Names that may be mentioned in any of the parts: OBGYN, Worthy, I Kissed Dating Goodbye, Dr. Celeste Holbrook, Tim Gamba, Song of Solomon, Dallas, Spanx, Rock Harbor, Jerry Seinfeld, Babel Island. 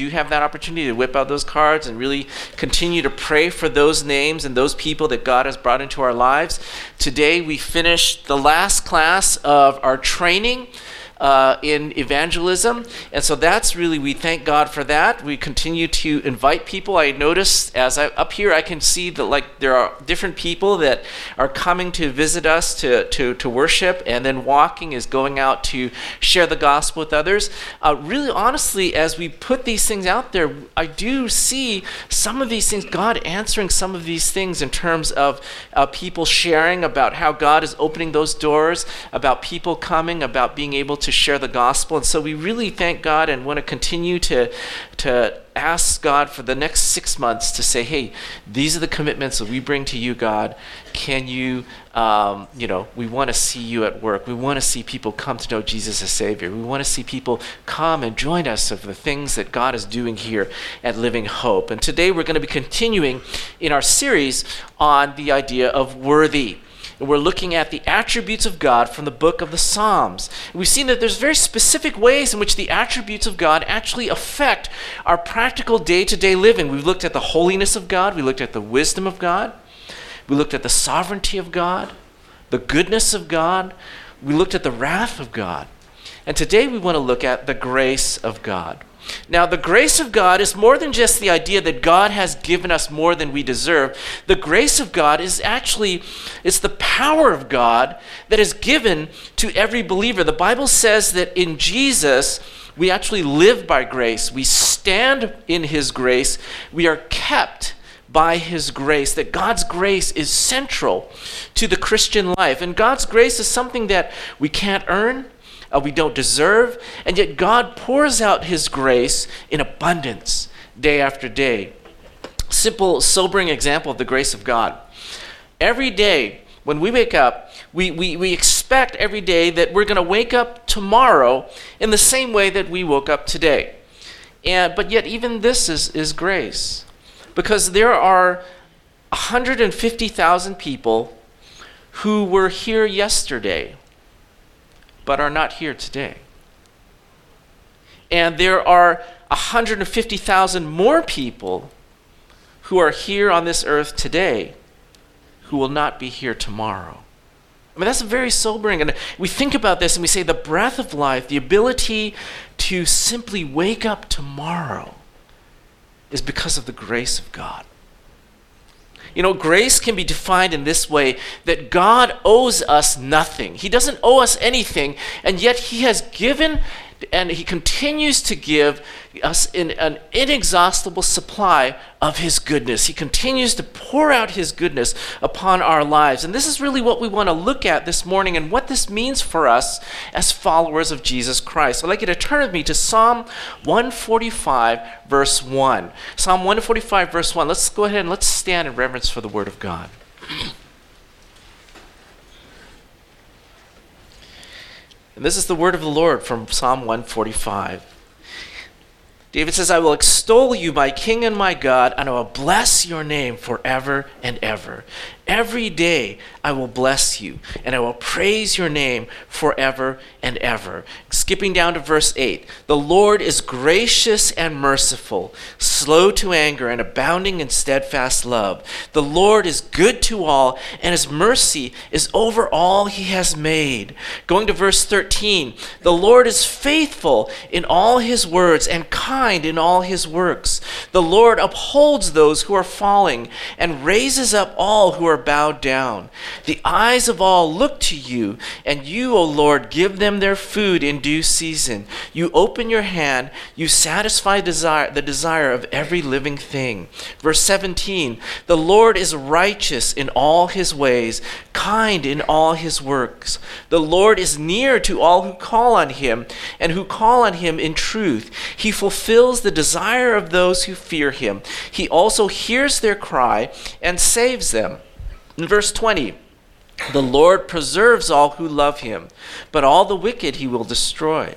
do have that opportunity to whip out those cards and really continue to pray for those names and those people that God has brought into our lives. Today we finished the last class of our training in evangelism, and so that's really, we thank God for that. We continue to invite people. I noticed as I up here, I can see that like there are different people that are coming to visit us to worship, and then walking is going out to share the gospel with others. Really honestly, as we put these things out there, I do see some of these things, God answering some of these things in terms of people sharing about how God is opening those doors, about people coming, about being able to share the gospel. And so we really thank God and want to continue to ask God for the next 6 months to say, hey, these are the commitments that we bring to you, God. Can you, we want to see you at work. We want to see people come to know Jesus as Savior. We want to see people come and join us of the things that God is doing here at Living Hope. And today we're going to be continuing in our series on the idea of worthy. We're looking at the attributes of God from the book of the Psalms. We've seen that there's very specific ways in which the attributes of God actually affect our practical day-to-day living. We've looked at the holiness of God. We looked at the wisdom of God. We looked at the sovereignty of God, the goodness of God. We looked at the wrath of God. And today we want to look at the grace of God. Now, the grace of God is more than just the idea that God has given us more than we deserve. The grace of God is actually, it's the power of God that is given to every believer. The Bible says that in Jesus, we actually live by grace. We stand in his grace. We are kept by his grace, that God's grace is central to the Christian life. And God's grace is something that we can't earn. We don't deserve, and yet God pours out his grace in abundance day after day. Simple, sobering example of the grace of God. Every day when we wake up, we expect every day that we're going to wake up tomorrow in the same way that we woke up today. But yet even this is grace, because there are 150,000 people who were here yesterday but are not here today. And there are 150,000 more people who are here on this earth today who will not be here tomorrow. I mean, that's very sobering. And we think about this and we say the breath of life, the ability to simply wake up tomorrow, is because of the grace of God. You know, grace can be defined in this way, that God owes us nothing. He doesn't owe us anything, and yet he has given and he continues to give us an inexhaustible supply of his goodness. He continues to pour out his goodness upon our lives. And this is really what we want to look at this morning and what this means for us as followers of Jesus Christ. So I'd like you to turn with me to Psalm 145, verse 1. Psalm 145, verse 1. Let's go ahead and let's stand in reverence for the word of God. This is the word of the Lord from Psalm 145. David says, I will extol you, my King and my God, and I will bless your name forever and ever. Every day I will bless you, and I will praise your name forever and ever. Skipping down to verse 8. The Lord is gracious and merciful, slow to anger and abounding in steadfast love. The Lord is good to all, and his mercy is over all he has made. Going to verse 13. The Lord is faithful in all his words and kind in all his works. The Lord upholds those who are falling and raises up all who are bowed down. The eyes of all look to you, and you, O Lord, give them their food in due season. You open your hand, you satisfy the desire of every living thing. Verse 17, the Lord is righteous in all his ways, kind in all his works. The Lord is near to all who call on him, and who call on him in truth. He fulfills the desire of those who fear him. He also hears their cry and saves them. In verse 20, the Lord preserves all who love him, but all the wicked he will destroy.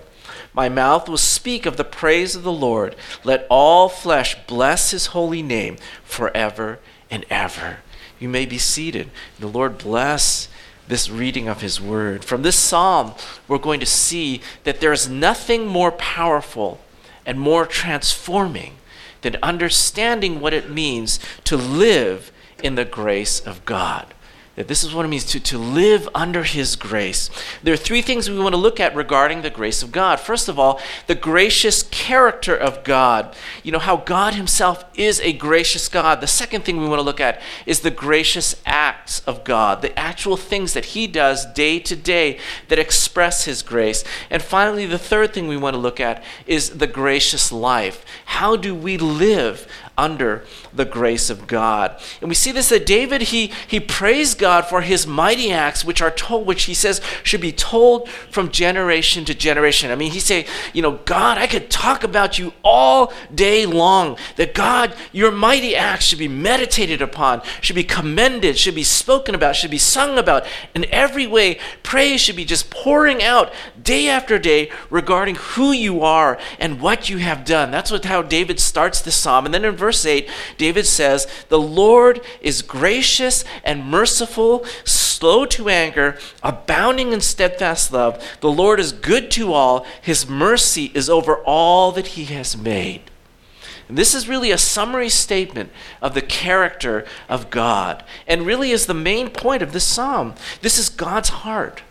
My mouth will speak of the praise of the Lord. Let all flesh bless his holy name forever and ever. You may be seated. The Lord bless this reading of his word. From this psalm, we're going to see that there is nothing more powerful and more transforming than understanding what it means to live in the grace of God. That this is what it means to live under His grace. There are three things we want to look at regarding the grace of God. First of all, the gracious character of God. You know, how God Himself is a gracious God. The second thing we want to look at is the gracious acts of God, the actual things that He does day to day that express His grace. And finally, the third thing we want to look at is the gracious life. How do we live under the grace of God? And we see this, that David, he praised God for His mighty acts, which are told, which he says should be told from generation to generation. I mean, he say, you know, God, I could talk about you all day long, that God, your mighty acts should be meditated upon, should be commended, should be spoken about, should be sung about in every way. Praise should be just pouring out day after day regarding who you are and what you have done. That's what how David starts this psalm. And then in verse 8, David says, "The Lord is gracious and merciful, slow to anger, abounding in steadfast love. The Lord is good to all. His mercy is over all that He has made." And this is really a summary statement of the character of God, and really is the main point of this psalm. This is God's heart.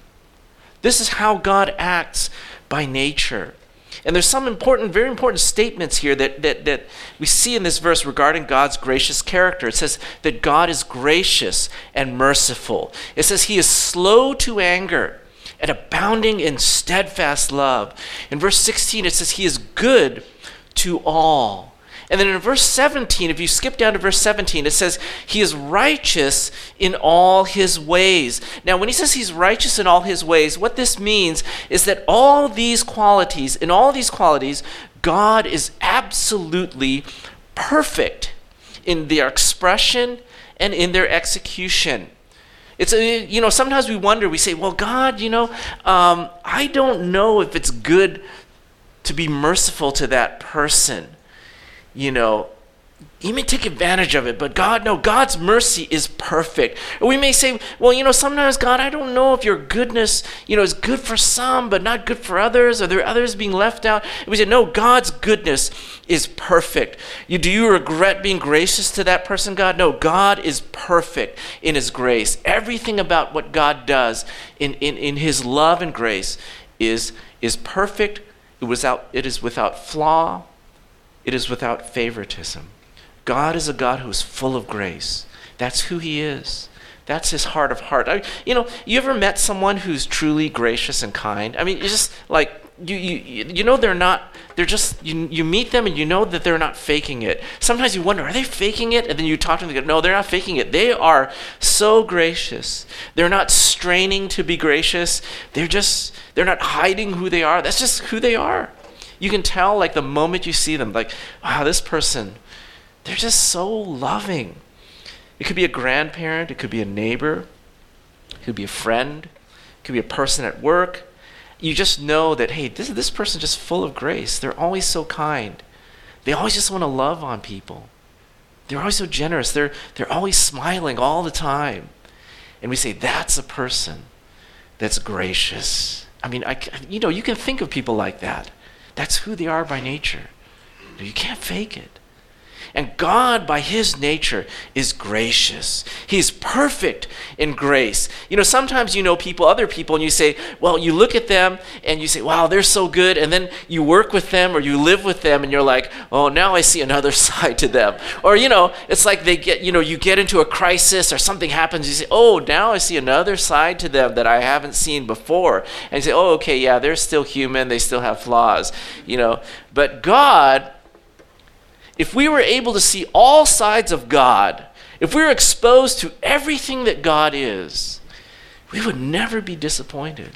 This is how God acts by nature. And there's some important, very important statements here that we see in this verse regarding God's gracious character. It says that God is gracious and merciful. It says He is slow to anger and abounding in steadfast love. In verse 16, it says He is good to all. And then in verse 17, if you skip down to verse 17, it says, He is righteous in all His ways. Now, when he says He's righteous in all His ways, what this means is that all these qualities, in all these qualities, God is absolutely perfect in their expression and in their execution. It's, you know, sometimes we wonder, we say, well, God, you know, I don't know if it's good to be merciful to that person. You know, you may take advantage of it, but God, no, God's mercy is perfect. And we may say, well, you know, sometimes, God, I don't know if your goodness, you know, is good for some, but not good for others. Are there others being left out? And we say, no, God's goodness is perfect. Do you regret being gracious to that person, God? No, God is perfect in His grace. Everything about what God does in His love and grace is perfect. It is without flaw. It is without favoritism. God is a God who is full of grace. That's who He is. That's His heart of heart. You know, you ever met someone who's truly gracious and kind? I mean, it's just like, you know they're not, they're just, you meet them and you know that they're not faking it. Sometimes you wonder, are they faking it? And then you talk to them and they go, no, they're not faking it. They are so gracious. They're not straining to be gracious. They're not hiding who they are. That's just who they are. You can tell, like, the moment you see them, like, wow, this person, they're just so loving. It could be a grandparent, it could be a neighbor, it could be a friend, it could be a person at work. You just know that, hey, this person is just full of grace. They're always so kind. They always just want to love on people. They're always so generous. They're always smiling all the time. And we say, that's a person that's gracious. I mean, you know, you can think of people like that. That's who they are by nature. You can't fake it. And God, by His nature, is gracious. He's perfect in grace. You know, sometimes you know people, other people, and you say, well, you look at them and you say, wow, they're so good. And then you work with them or you live with them and you're like, oh, now I see another side to them. Or, you know, it's like they get, you know, you get into a crisis or something happens. You say, oh, now I see another side to them that I haven't seen before. And you say, oh, okay, yeah, they're still human. They still have flaws, you know. But God, if we were able to see all sides of God, if we were exposed to everything that God is, we would never be disappointed.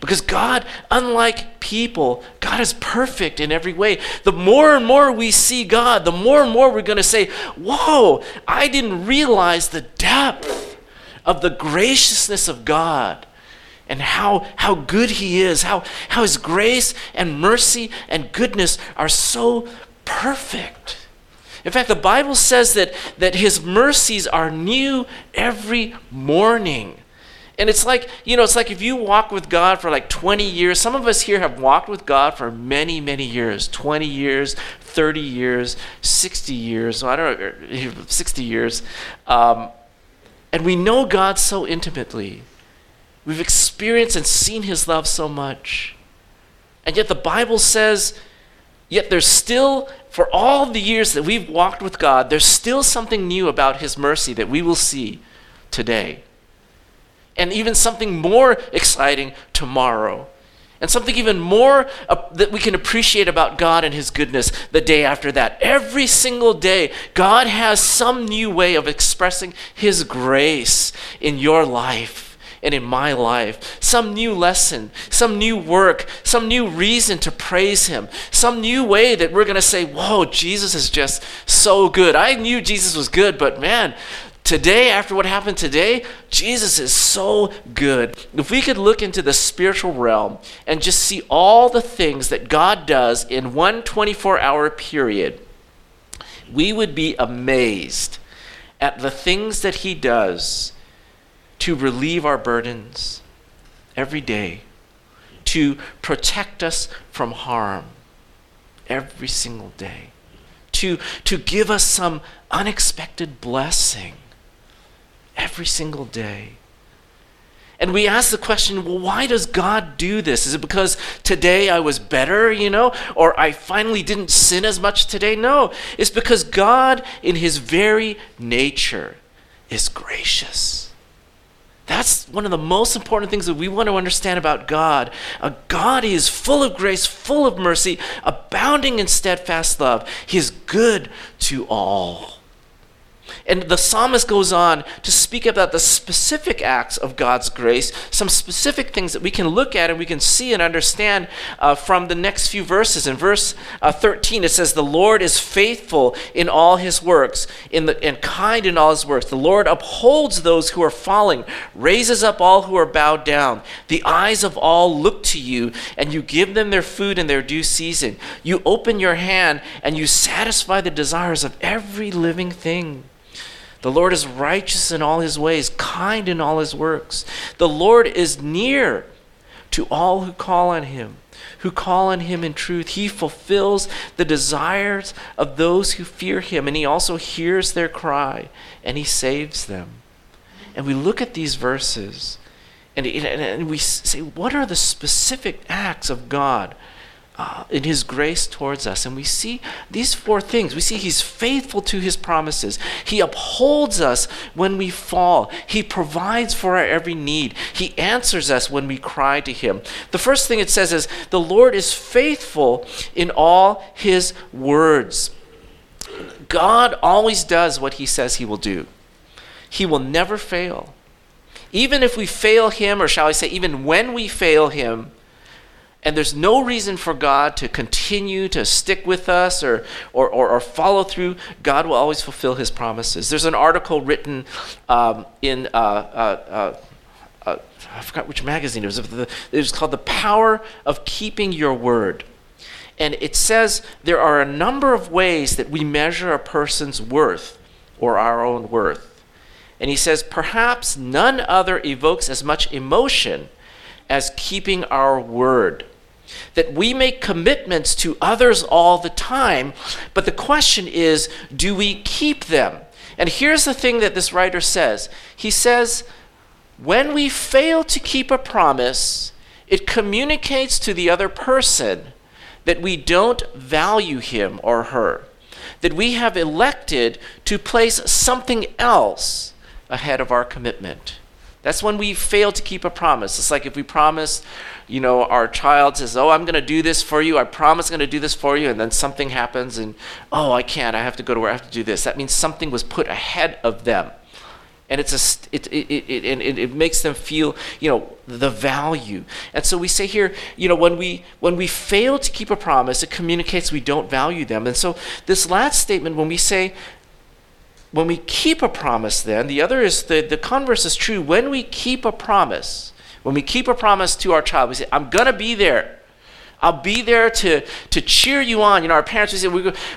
Because God, unlike people, God is perfect in every way. The more and more we see God, the more and more we're going to say, whoa, I didn't realize the depth of the graciousness of God. And how good He is, how His grace and mercy and goodness are so perfect. In fact, the Bible says that His mercies are new every morning. And it's like, you know, it's like if you walk with God for like 20 years, some of us here have walked with God for many, many years, 20 years, 30 years, 60 years, I don't know, 60 years. And we know God so intimately. We've experienced and seen his love so much. And yet the Bible says, yet there's still, for all the years that we've walked with God, there's still something new about his mercy that we will see today. And even something more exciting tomorrow. And something even more that we can appreciate about God and his goodness the day after that. Every single day, God has some new way of expressing his grace in your life and in my life. Some new lesson, some new work, some new reason to praise him. Some new way that we're going to say, whoa, Jesus is just so good. I knew Jesus was good, but man, today, after what happened today, Jesus is so good. If we could look into the spiritual realm and just see all the things that God does in one 24-hour period, we would be amazed at the things that he does to relieve our burdens every day, to protect us from harm every single day, to give us some unexpected blessing every single day. And we ask the question, well, why does God do this? Is it because today I was better, you know, or I finally didn't sin as much today? No, it's because God in his very nature is gracious. That's one of the most important things that we want to understand about God. A God is full of grace, full of mercy, abounding in steadfast love. He is good to all. And the psalmist goes on to speak about the specific acts of God's grace, some specific things that we can look at and we can see and understand from the next few verses. In verse 13, it says, the Lord is faithful in all his works and kind in all his works. The Lord upholds those who are falling, raises up all who are bowed down. The eyes of all look to you, and you give them their food in their due season. You open your hand, and you satisfy the desires of every living thing. The Lord is righteous in all his ways, kind in all his works. The Lord is near to all who call on him in truth. He fulfills the desires of those who fear him, and he also hears their cry, and he saves them. And we look at these verses, and we say, what are the specific acts of God in his grace towards us? And we see these four things. We see he's faithful to his promises. He upholds us when we fall. He provides for our every need. He answers us when we cry to him. The first thing it says is, the Lord is faithful in all his words. God always does what he says he will do. He will never fail. Even if we fail him, or shall I say, even when we fail him, and there's no reason for God to continue to stick with us or follow through, God will always fulfill his promises. There's an article written in I forgot which magazine it was. It was called The Power of Keeping Your Word. And it says there are a number of ways that we measure a person's worth or our own worth. And he says, perhaps none other evokes as much emotion as keeping our word. That we make commitments to others all the time, but the question is, do we keep them? And here's the thing that this writer says. He says, when we fail to keep a promise, it communicates to the other person that we don't value him or her, that we have elected to place something else ahead of our commitment. That's when we fail to keep a promise. It's like if we promise, you know, our child says, oh, I'm going to do this for you. I promise I'm going to do this for you. And then something happens and, oh, I can't. I have to go to work. I have to do this. That means something was put ahead of them. And it makes them feel, you know, the value. And so we say here, you know, when we fail to keep a promise, it communicates we don't value them. And so this last statement, when we say, when we keep a promise, then, the other is the converse is true. When we keep a promise, to our child, we say, I'm going to be there. I'll be there to cheer you on. You know, our parents,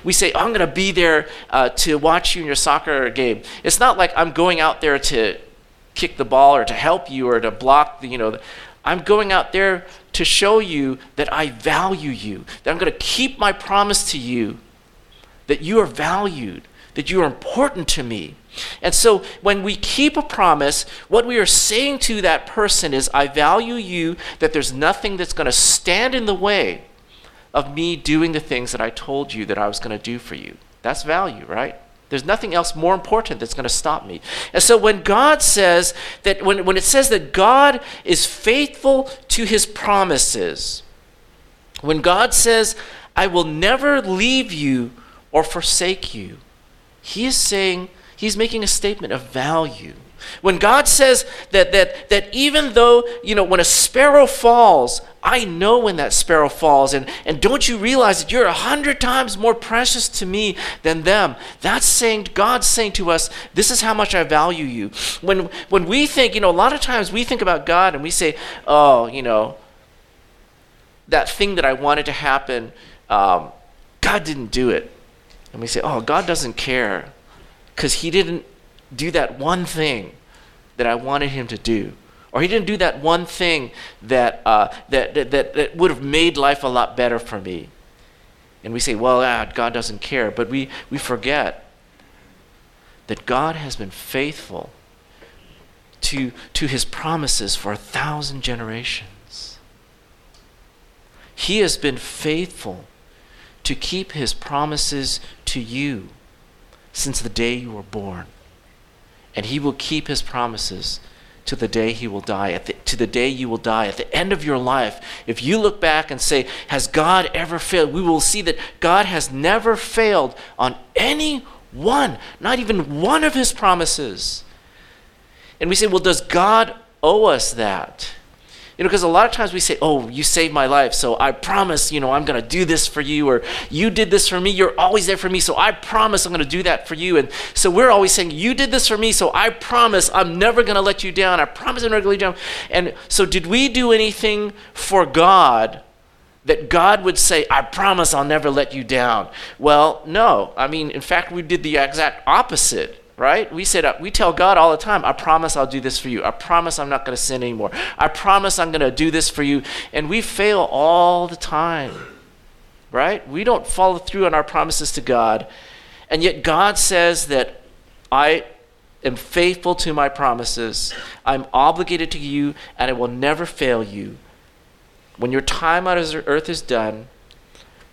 we say I'm going to be there to watch you in your soccer game. It's not like I'm going out there to kick the ball or to help you or to block, I'm going out there to show you that I value you, that I'm going to keep my promise to you, that you are valued, that you are important to me. And so when we keep a promise, what we are saying to that person is, I value you, that there's nothing that's going to stand in the way of me doing the things that I told you that I was going to do for you. That's value, right? There's nothing else more important that's going to stop me. And so when God says that, when it says that God is faithful to his promises, when God says, I will never leave you or forsake you, he is saying, he's making a statement of value. When God says that even though, when a sparrow falls, I know when that sparrow falls, and don't you realize that you're 100 times more precious to me than them? That's saying, God's saying to us, this is how much I value you. When we think, a lot of times we think about God and we say, oh, that thing that I wanted to happen, God didn't do it. And we say, oh, God doesn't care because he didn't do that one thing that I wanted him to do, or he didn't do that one thing that would have made life a lot better for me. And we say, well, God doesn't care, but we forget that God has been faithful to his promises for 1,000 generations. He has been faithful to keep his promises to you since the day you were born. And he will keep his promises to the day he will die, to the day you will die, at the end of your life. If you look back and say, has God ever failed? We will see that God has never failed on any one, not even one of his promises. And we say, well, does God owe us that? Because a lot of times we say, oh, you saved my life, so I promise, I'm going to do this for you, or you did this for me, you're always there for me, so I promise I'm going to do that for you. And so we're always saying, you did this for me, so I promise I'm never going to let you down. I promise I'm never going to let you down. And so did we do anything for God that God would say, I promise I'll never let you down? Well, no. In fact, we did the exact opposite. Right? We tell God all the time, I promise I'll do this for you. I promise I'm not going to sin anymore. I promise I'm going to do this for you. And we fail all the time, right? We don't follow through on our promises to God. And yet God says that I am faithful to my promises. I'm obligated to you, and I will never fail you. When your time on earth is done,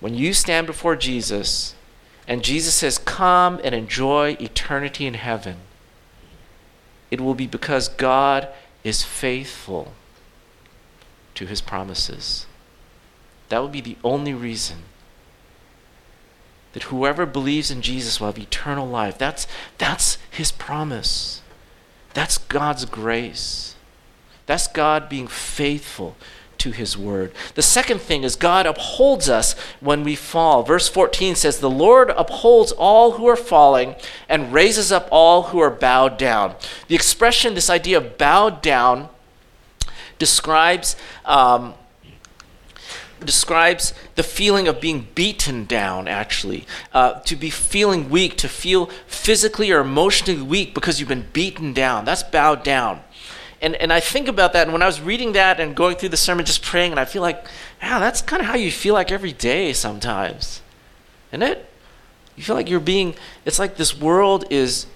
when you stand before Jesus, and Jesus says, come and enjoy eternity in heaven, it will be because God is faithful to his promises. That would be the only reason, that whoever believes in Jesus will have eternal life. That's his promise. That's God's grace. That's God being faithful to his word. The second thing is God upholds us when we fall. Verse 14 says, the Lord upholds all who are falling and raises up all who are bowed down. The expression, this idea of bowed down, describes the feeling of being beaten down, actually. To be feeling weak, to feel physically or emotionally weak because you've been beaten down. That's bowed down. And I think about that, and when I was reading that and going through the sermon, just praying, and I feel like, that's kind of how you feel like every day sometimes, isn't it? You feel like it's like this world is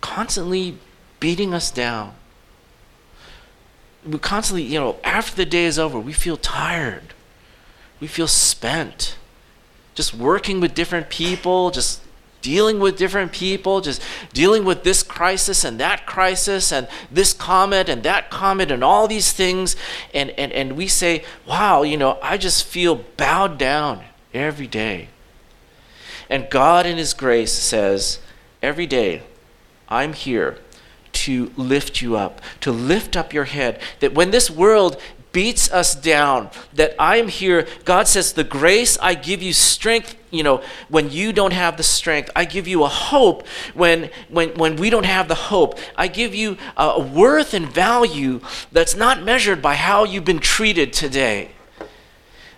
constantly beating us down. We constantly, after the day is over, we feel tired. We feel spent. Just working with different people, just dealing with different people, just dealing with this crisis and this comment and that comment and all these things. And we say, wow, I just feel bowed down every day. And God in his grace says, every day I'm here to lift you up, to lift up your head, that when this world beats us down, that I am here. God says, the grace I give you strength, when you don't have the strength. I give you a hope when we don't have the hope. I give you a worth and value that's not measured by how you've been treated today.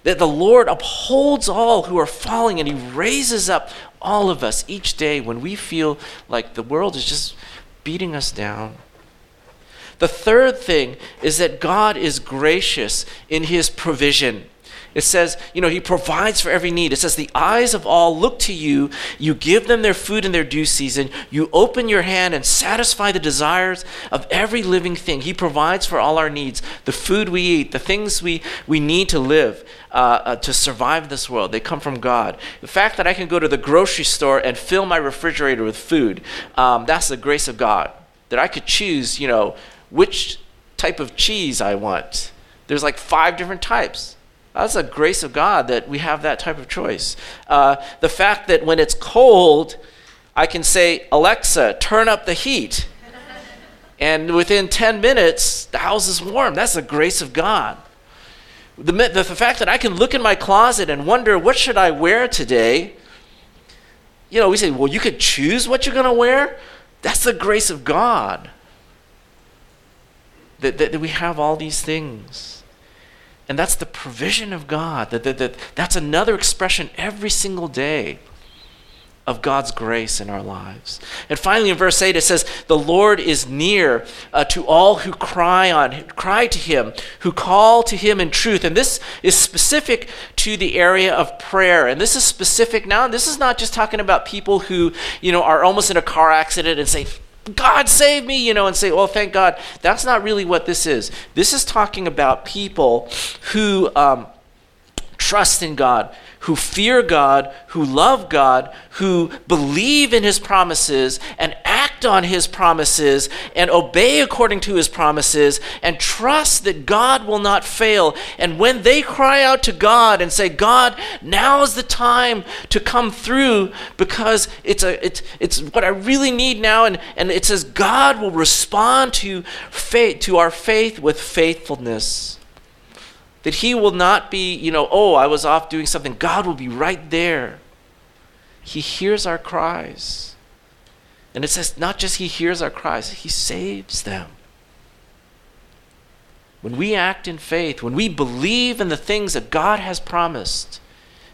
That the Lord upholds all who are falling, and he raises up all of us each day when we feel like the world is just beating us down, The third thing is that God is gracious in his provision. It says, you know, he provides for every need. It says, the eyes of all look to you. You give them their food in their due season. You open your hand and satisfy the desires of every living thing. He provides for all our needs. The food we eat, the things we need to live, to survive this world, they come from God. The fact that I can go to the grocery store and fill my refrigerator with food, that's the grace of God. That I could choose, you know, which type of cheese I want. There's like 5 different types. That's the grace of God that we have that type of choice. The fact that when it's cold, I can say, Alexa, turn up the heat. And within 10 minutes, the house is warm. That's the grace of God. The fact that I can look in my closet and wonder, what should I wear today? You know, we say, well, you could choose what you're going to wear. That's the grace of God. That we have all these things. And that's the provision of God. That's another expression every single day of God's grace in our lives. And finally, in verse 8, it says, "The Lord is near to all who cry to Him, who call to Him in truth." And this is specific to the area of prayer. And this is specific now. This is not just talking about people who, you know, are almost in a car accident and say, God save me, you know, and say, oh, thank God. That's not really what this is. This is talking about people who trust in God, who fear God, who love God, who believe in his promises and act on his promises and obey according to his promises and trust that God will not fail. And when they cry out to God and say, God, now is the time to come through because it's what I really need now. And it says God will respond to our faith with faithfulness. That he will not be, you know, oh, I was off doing something. God will be right there. He hears our cries. And it says not just he hears our cries, he saves them. When we act in faith, when we believe in the things that God has promised,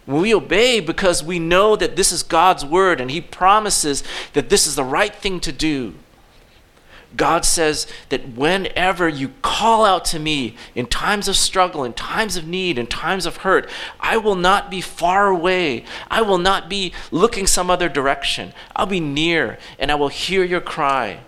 when we obey because we know that this is God's word and he promises that this is the right thing to do, God says that whenever you call out to me in times of struggle, in times of need, in times of hurt, I will not be far away. I will not be looking some other direction. I'll be near and I will hear your cry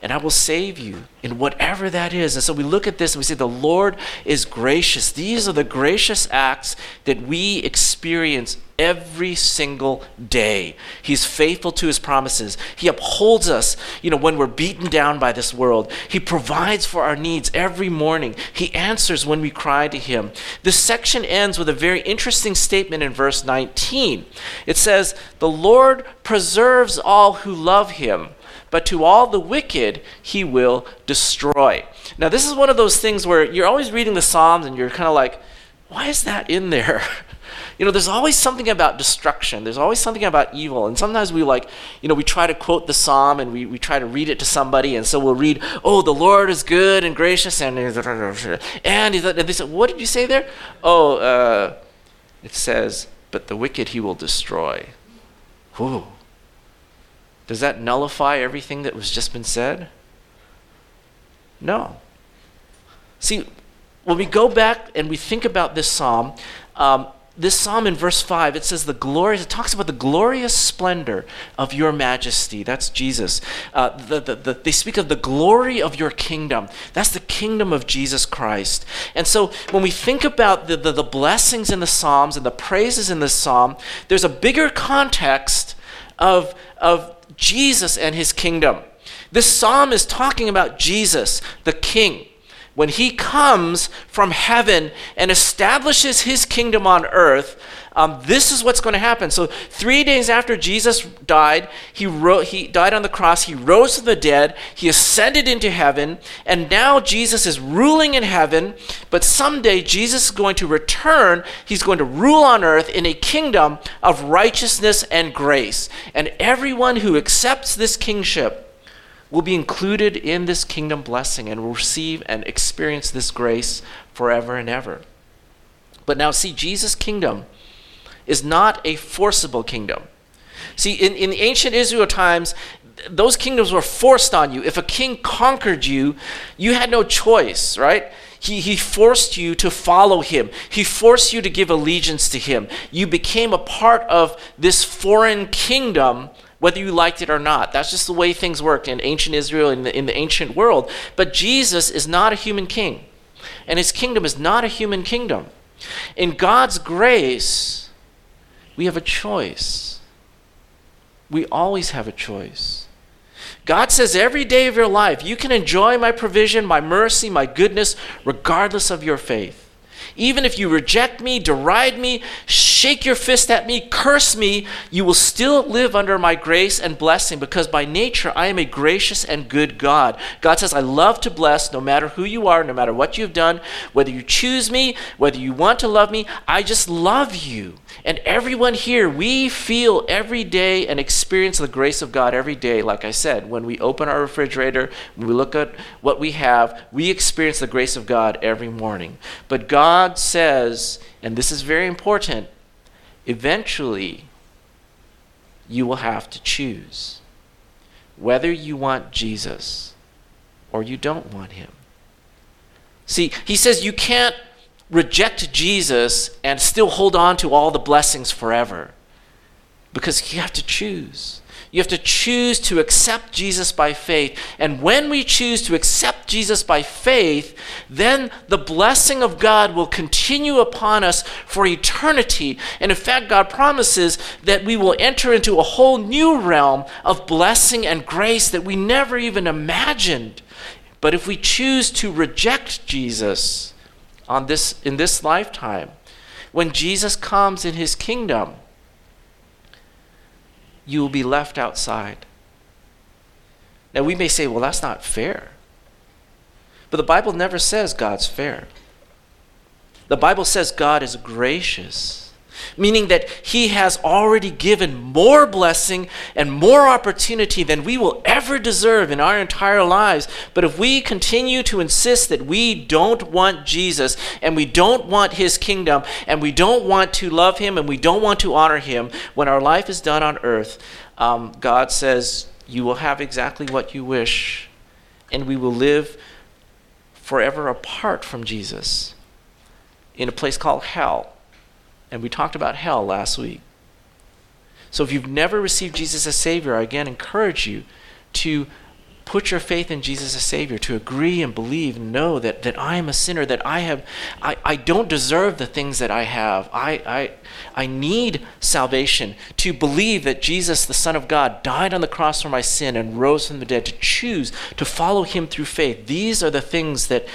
and I will save you in whatever that is. And so we look at this and we say, the Lord is gracious. These are the gracious acts that we experience every single day. He's faithful to his promises. He upholds us, you know, when we're beaten down by this world. He provides for our needs every morning. He answers when we cry to him. This section ends with a very interesting statement in verse 19. It says, the Lord preserves all who love him, but to all the wicked he will destroy. Now, this is one of those things where you're always reading the Psalms and you're kind of like, why is that in there? You know, there's always something about destruction. There's always something about evil. And sometimes we like, you know, we try to quote the Psalm and we try to read it to somebody. And so we'll read, oh, the Lord is good and gracious. And they said, what did you say there? Oh, it says, but the wicked he will destroy. Whoa. Does that nullify everything that was just been said? No. See, when we go back and we think about this psalm in verse 5, it says it talks about the glorious splendor of your majesty. That's Jesus. They speak of the glory of your kingdom. That's the kingdom of Jesus Christ. And so when we think about the blessings in the Psalms and the praises in this psalm, there's a bigger context of Jesus and his kingdom. This psalm is talking about Jesus, the king, when he comes from heaven and establishes his kingdom on earth. This is what's going to happen. So 3 days after Jesus died, he died on the cross, he rose from the dead, he ascended into heaven, and now Jesus is ruling in heaven, but someday Jesus is going to return. He's going to rule on earth in a kingdom of righteousness and grace. And everyone who accepts this kingship will be included in this kingdom blessing and will receive and experience this grace forever and ever. But now see, Jesus' kingdom is not a forcible kingdom. See, in ancient Israel times, those kingdoms were forced on you. If a king conquered you, you had no choice, right? He forced you to follow him. He forced you to give allegiance to him. You became a part of this foreign kingdom, whether you liked it or not. That's just the way things worked in ancient Israel, in the ancient world. But Jesus is not a human king, and his kingdom is not a human kingdom. In God's grace, we have a choice. We always have a choice. God says every day of your life, you can enjoy my provision, my mercy, my goodness, regardless of your faith. Even if you reject me, deride me, shake your fist at me, curse me, you will still live under my grace and blessing, because by nature I am a gracious and good God. God says, I love to bless no matter who you are, no matter what you've done, whether you choose me, whether you want to love me, I just love you. And everyone here, we feel every day and experience the grace of God every day. Like I said, when we open our refrigerator, when we look at what we have, we experience the grace of God every morning. But God says, and this is very important, eventually you will have to choose whether you want Jesus or you don't want him. See, he says you can't reject Jesus and still hold on to all the blessings forever, because you have to choose. You have to choose to accept Jesus by faith. And when we choose to accept Jesus by faith, then the blessing of God will continue upon us for eternity. And in fact, God promises that we will enter into a whole new realm of blessing and grace that we never even imagined. But if we choose to reject Jesus in this lifetime, when Jesus comes in his kingdom, you will be left outside. Now we may say, well, that's not fair. But the Bible never says God's fair. The Bible says God is gracious, meaning that he has already given more blessing and more opportunity than we will ever deserve in our entire lives. But if we continue to insist that we don't want Jesus, and we don't want his kingdom, and we don't want to love him, and we don't want to honor him, when our life is done on earth, God says, you will have exactly what you wish, and we will live forever apart from Jesus in a place called hell. And we talked about hell last week. So if you've never received Jesus as Savior, I again encourage you to put your faith in Jesus as Savior, to agree and believe and know that I am a sinner, that I don't deserve the things that I have. I need salvation, to believe that Jesus, the Son of God, died on the cross for my sin and rose from the dead, to choose to follow him through faith. These are the things that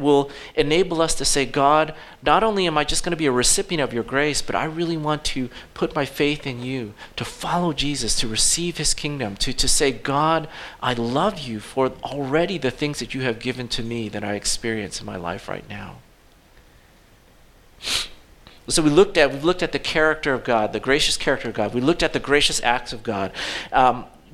will enable us to say, God, not only am I just going to be a recipient of your grace, but I really want to put my faith in you, to follow Jesus, to receive his kingdom, to say, God, I love you for already the things that you have given to me that I experience in my life right now. So we've looked at the character of God, the gracious character of God. We looked at the gracious acts of God.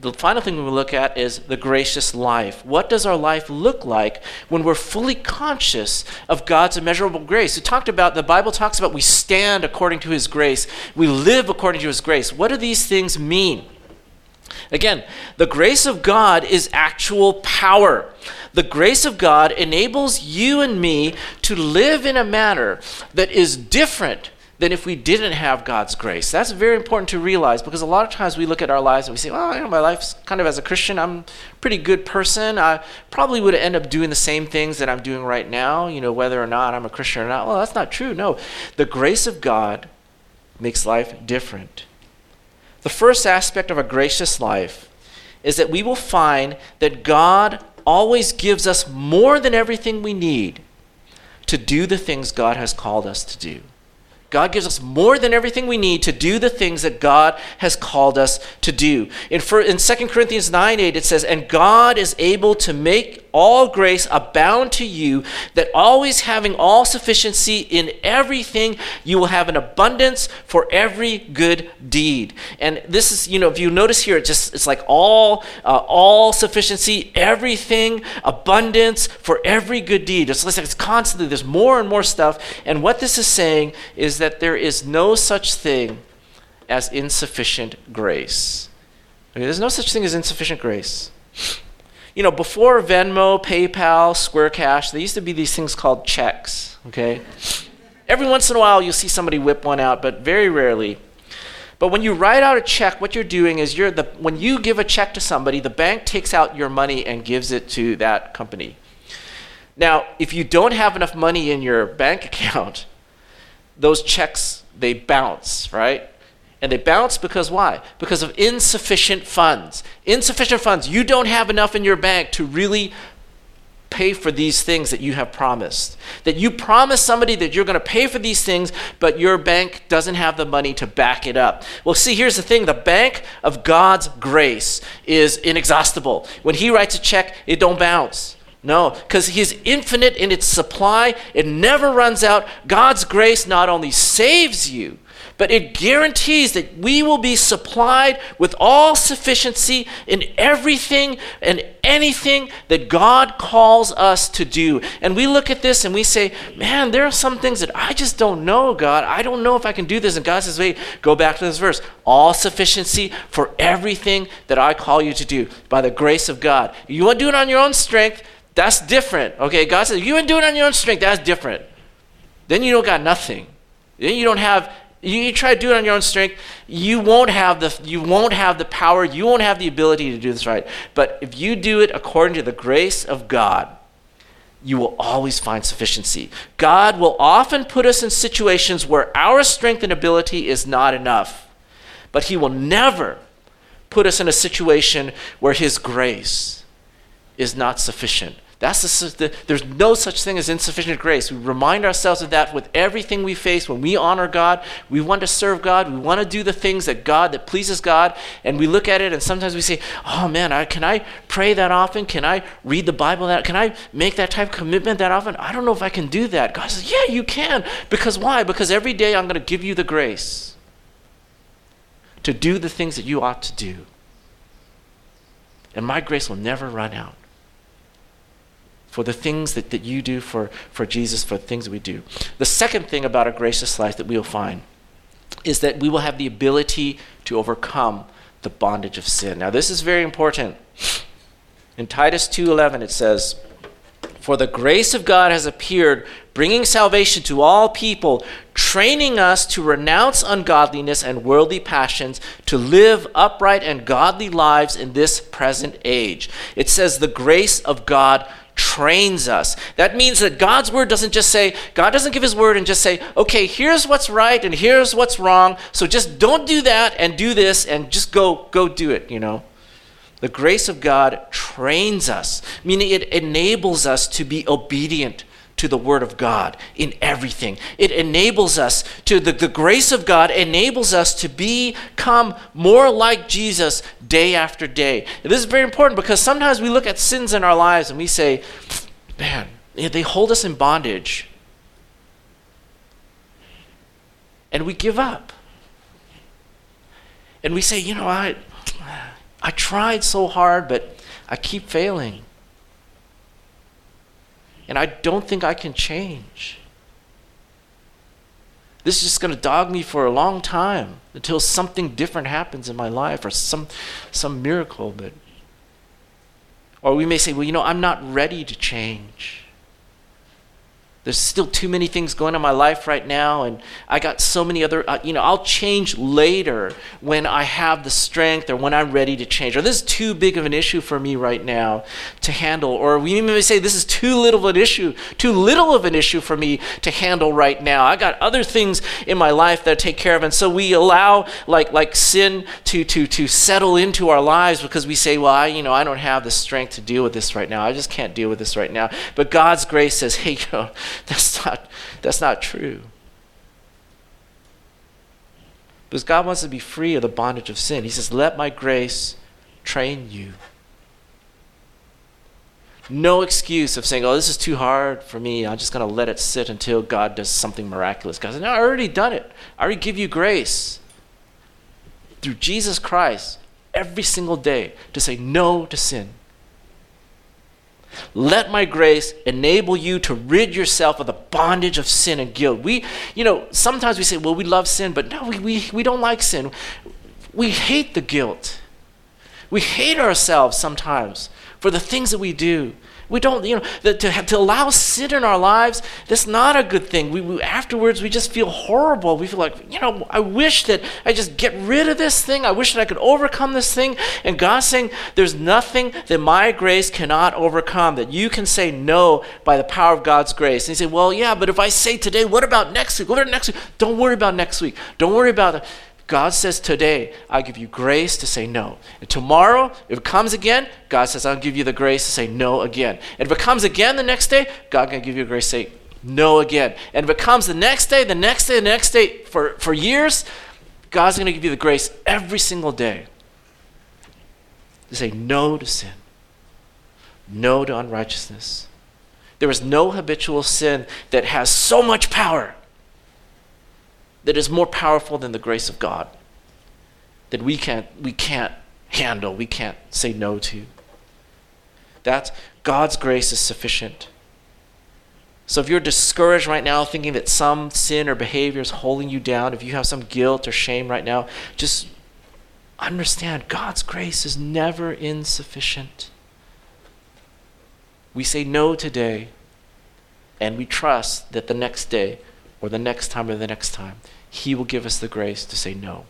The final thing we will look at is the gracious life. What does our life look like when we're fully conscious of God's immeasurable grace? The Bible talks about we stand according to his grace. We live according to his grace. What do these things mean? Again, the grace of God is actual power. The grace of God enables you and me to live in a manner that is different than if we didn't have God's grace. That's very important to realize, because a lot of times we look at our lives and we say, well, my life's kind of, as a Christian, I'm a pretty good person. I probably would end up doing the same things that I'm doing right now, whether or not I'm a Christian or not. Well, that's not true. No, the grace of God makes life different. The first aspect of a gracious life is that we will find that God always gives us more than everything we need to do the things God has called us to do. God gives us more than everything we need to do the things that God has called us to do. In 2 Corinthians 9:8, it says, and God is able to make all grace abound to you, that always having all sufficiency in everything, you will have an abundance for every good deed. And this is, if you notice here, it's like all sufficiency, everything, abundance for every good deed. It's constantly, there's more and more stuff. And what this is saying is that there is no such thing as insufficient grace. Okay, there's no such thing as insufficient grace. You know, before Venmo, PayPal, Square Cash, there used to be these things called checks, okay? Every once in a while, you'll see somebody whip one out, but very rarely. But when you write out a check, what you're doing is when you give a check to somebody, the bank takes out your money and gives it to that company. Now, if you don't have enough money in your bank account, those checks, they bounce, right? And they bounce because why? Because of insufficient funds. Insufficient funds. You don't have enough in your bank to really pay for these things that you have promised. That you promise somebody that you're going to pay for these things, but your bank doesn't have the money to back it up. Well, see, here's the thing. The bank of God's grace is inexhaustible. When he writes a check, it don't bounce. No, because he's infinite in its supply. It never runs out. God's grace not only saves you, but it guarantees that we will be supplied with all sufficiency in everything and anything that God calls us to do. And we look at this and we say, man, there are some things that I just don't know, God. I don't know if I can do this. And God says, wait, go back to this verse. All sufficiency for everything that I call you to do by the grace of God. You want to do it on your own strength? That's different. Okay, God says, you want to do it on your own strength? That's different. Then you don't got nothing. Then you don't have... You try to do it on your own strength, you won't have the power, you won't have the ability to do this right. But if you do it according to the grace of God, you will always find sufficiency. God will often put us in situations where our strength and ability is not enough. But he will never put us in a situation where his grace is not sufficient. There's no such thing as insufficient grace. We remind ourselves of that with everything we face. When we honor God, we want to serve God, we want to do the things that pleases God, and we look at it and sometimes we say, oh man, can I pray that often? Can I read the Bible that? Can I make that type of commitment that often? I don't know if I can do that. God says, yeah, you can. Because why? Because every day I'm going to give you the grace to do the things that you ought to do. And my grace will never run out. For the things that you do for Jesus, for the things that we do. The second thing about a gracious life that we will find is that we will have the ability to overcome the bondage of sin. Now this is very important. In Titus 2:11 it says, "For the grace of God has appeared, bringing salvation to all people, training us to renounce ungodliness and worldly passions, to live upright and godly lives in this present age." It says the grace of God trains us. That means that God's word God doesn't give his word and just say, okay, here's what's right and here's what's wrong, so just don't do that and do this and just go do it, you know. The grace of God trains us, meaning it enables us to be obedient to the word of God in everything. It enables us to, the grace of God enables us to become more like Jesus day after day. And this is very important because sometimes we look at sins in our lives and we say, man, they hold us in bondage. And we give up. And we say, you know, I tried so hard, but I keep failing. And I don't think I can change. This is just going to dog me for a long time until something different happens in my life or some miracle. Or we may say, well, you know, I'm not ready to change. There's still too many things going on in my life right now, and I got so many other, I'll change later when I have the strength or when I'm ready to change. Or this is too big of an issue for me right now to handle. Or we may say this is too little of an issue for me to handle right now. I got other things in my life that I take care of. And so we allow like sin to settle into our lives because we say, well, I don't have the strength to deal with this right now. I just can't deal with this right now. But God's grace says, hey, That's not true. Because God wants to be free of the bondage of sin. He says, let my grace train you. No excuse of saying, oh, this is too hard for me. I'm just going to let it sit until God does something miraculous. God says, no, I already done it. I already give you grace through Jesus Christ every single day to say no to sin. Let my grace enable you to rid yourself of the bondage of sin and guilt. Sometimes we say, well, we love sin, but no, we don't like sin. We hate the guilt. We hate ourselves sometimes for the things that we do. We don't, to allow sin in our lives, that's not a good thing. We afterwards, we just feel horrible. We feel like, I wish that I just get rid of this thing. I wish that I could overcome this thing. And God's saying, there's nothing that my grace cannot overcome, that you can say no by the power of God's grace. And you say, well, yeah, but if I say today, what about next week? What about next week? Don't worry about next week. Don't worry about that. God says, today, I'll give you grace to say no. And tomorrow, if it comes again, God says, I'll give you the grace to say no again. And if it comes again the next day, God's going to give you the grace to say no again. And if it comes the next day, the next day, the next day, for years, God's going to give you the grace every single day to say no to sin, no to unrighteousness. There is no habitual sin that has so much power, that is more powerful than the grace of God, that we can't handle, we can't say no to. That God's grace is sufficient. So if you're discouraged right now, thinking that some sin or behavior is holding you down, if you have some guilt or shame right now, just understand God's grace is never insufficient. We say no today, and we trust that the next day, or the next time, or the next time, he will give us the grace to say no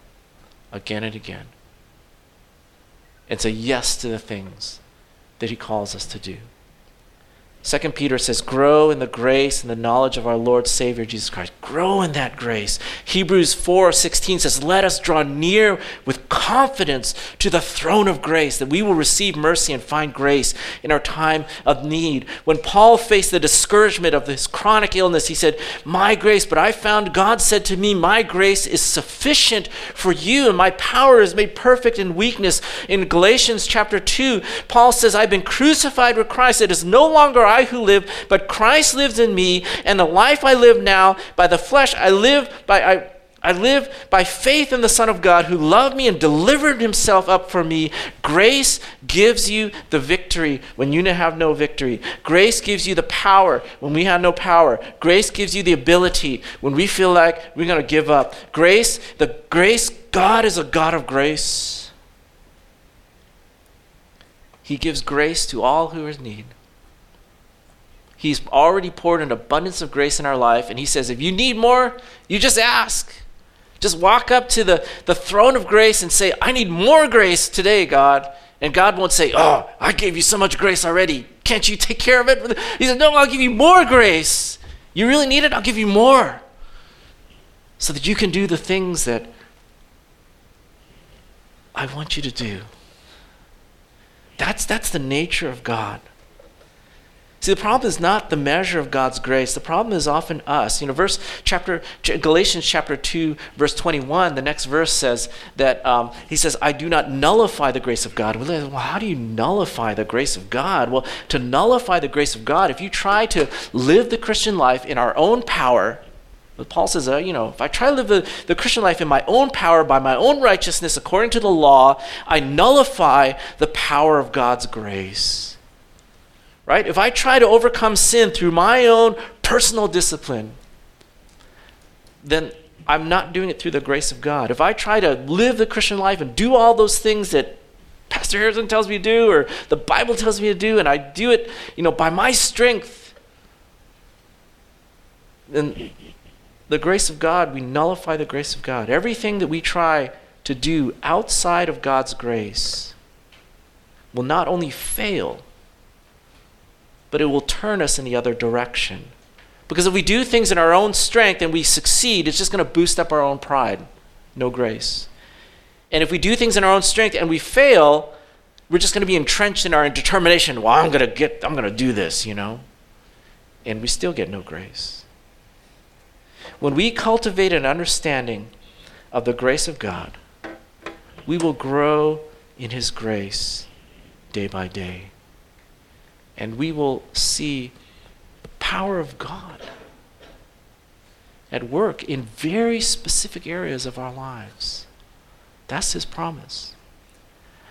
again and again, and say yes to the things that he calls us to do. 2 Peter says, grow in the grace and the knowledge of our Lord Savior Jesus Christ. Grow in that grace. Hebrews 4:16 says, let us draw near with confidence to the throne of grace, that we will receive mercy and find grace in our time of need. When Paul faced the discouragement of his chronic illness, he said, my grace, but I found God said to me, my grace is sufficient for you, and my power is made perfect in weakness. In Galatians chapter 2, Paul says, I've been crucified with Christ. It is no longer I who live, but Christ lives in me, and the life I live now by the flesh I live by faith in the Son of God who loved me and delivered himself up for me. Grace gives you the victory when you have no victory. Grace gives you the power when we have no power. Grace gives you the ability when we feel like we're going to give up. God is a God of grace. He gives grace to all who are in need. He's already poured an abundance of grace in our life. And he says, if you need more, you just ask. Just walk up to the throne of grace and say, I need more grace today, God. And God won't say, oh, I gave you so much grace already. Can't you take care of it? He said, no, I'll give you more grace. You really need it? I'll give you more. So that you can do the things that I want you to do. That's the nature of God. See, the problem is not the measure of God's grace. The problem is often us. Galatians chapter 2, verse 21, the next verse says that, he says, I do not nullify the grace of God. Well, how do you nullify the grace of God? Well, to nullify the grace of God, if you try to live the Christian life in our own power, Paul says, if I try to live the Christian life in my own power, by my own righteousness, according to the law, I nullify the power of God's grace. Right? If I try to overcome sin through my own personal discipline, then I'm not doing it through the grace of God. If I try to live the Christian life and do all those things that Pastor Harrison tells me to do or the Bible tells me to do, and I do it, by my strength, then the grace of God, we nullify the grace of God. Everything that we try to do outside of God's grace will not only fail, but it will turn us in the other direction. Because if we do things in our own strength and we succeed, it's just going to boost up our own pride. No grace. And if we do things in our own strength and we fail, we're just going to be entrenched in our determination. Well, I'm going to do this, And we still get no grace. When we cultivate an understanding of the grace of God, we will grow in his grace day by day. And we will see the power of God at work in very specific areas of our lives. That's his promise.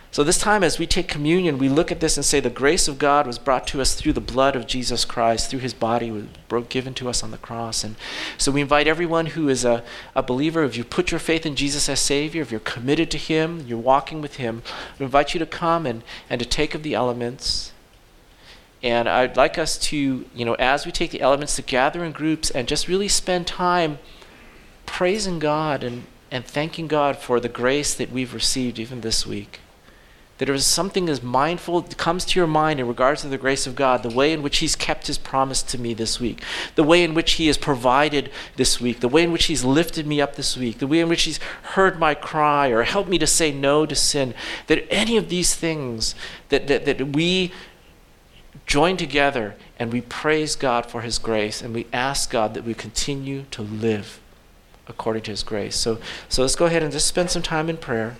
So this time as we take communion, we look at this and say the grace of God was brought to us through the blood of Jesus Christ, through his body was given to us on the cross. And so we invite everyone who is a believer, if you put your faith in Jesus as Savior, if you're committed to him, you're walking with him, we invite you to come and to take of the elements. And I'd like us to, you know, as we take the elements, to gather in groups and just really spend time praising God and thanking God for the grace that we've received even this week. That there is something as mindful that comes to your mind in regards to the grace of God, the way in which he's kept his promise to me this week, the way in which he has provided this week, the way in which he's lifted me up this week, the way in which he's heard my cry or helped me to say no to sin, that any of these things that we join together and we praise God for his grace and we ask God that we continue to live according to his grace. So let's go ahead and just spend some time in prayer.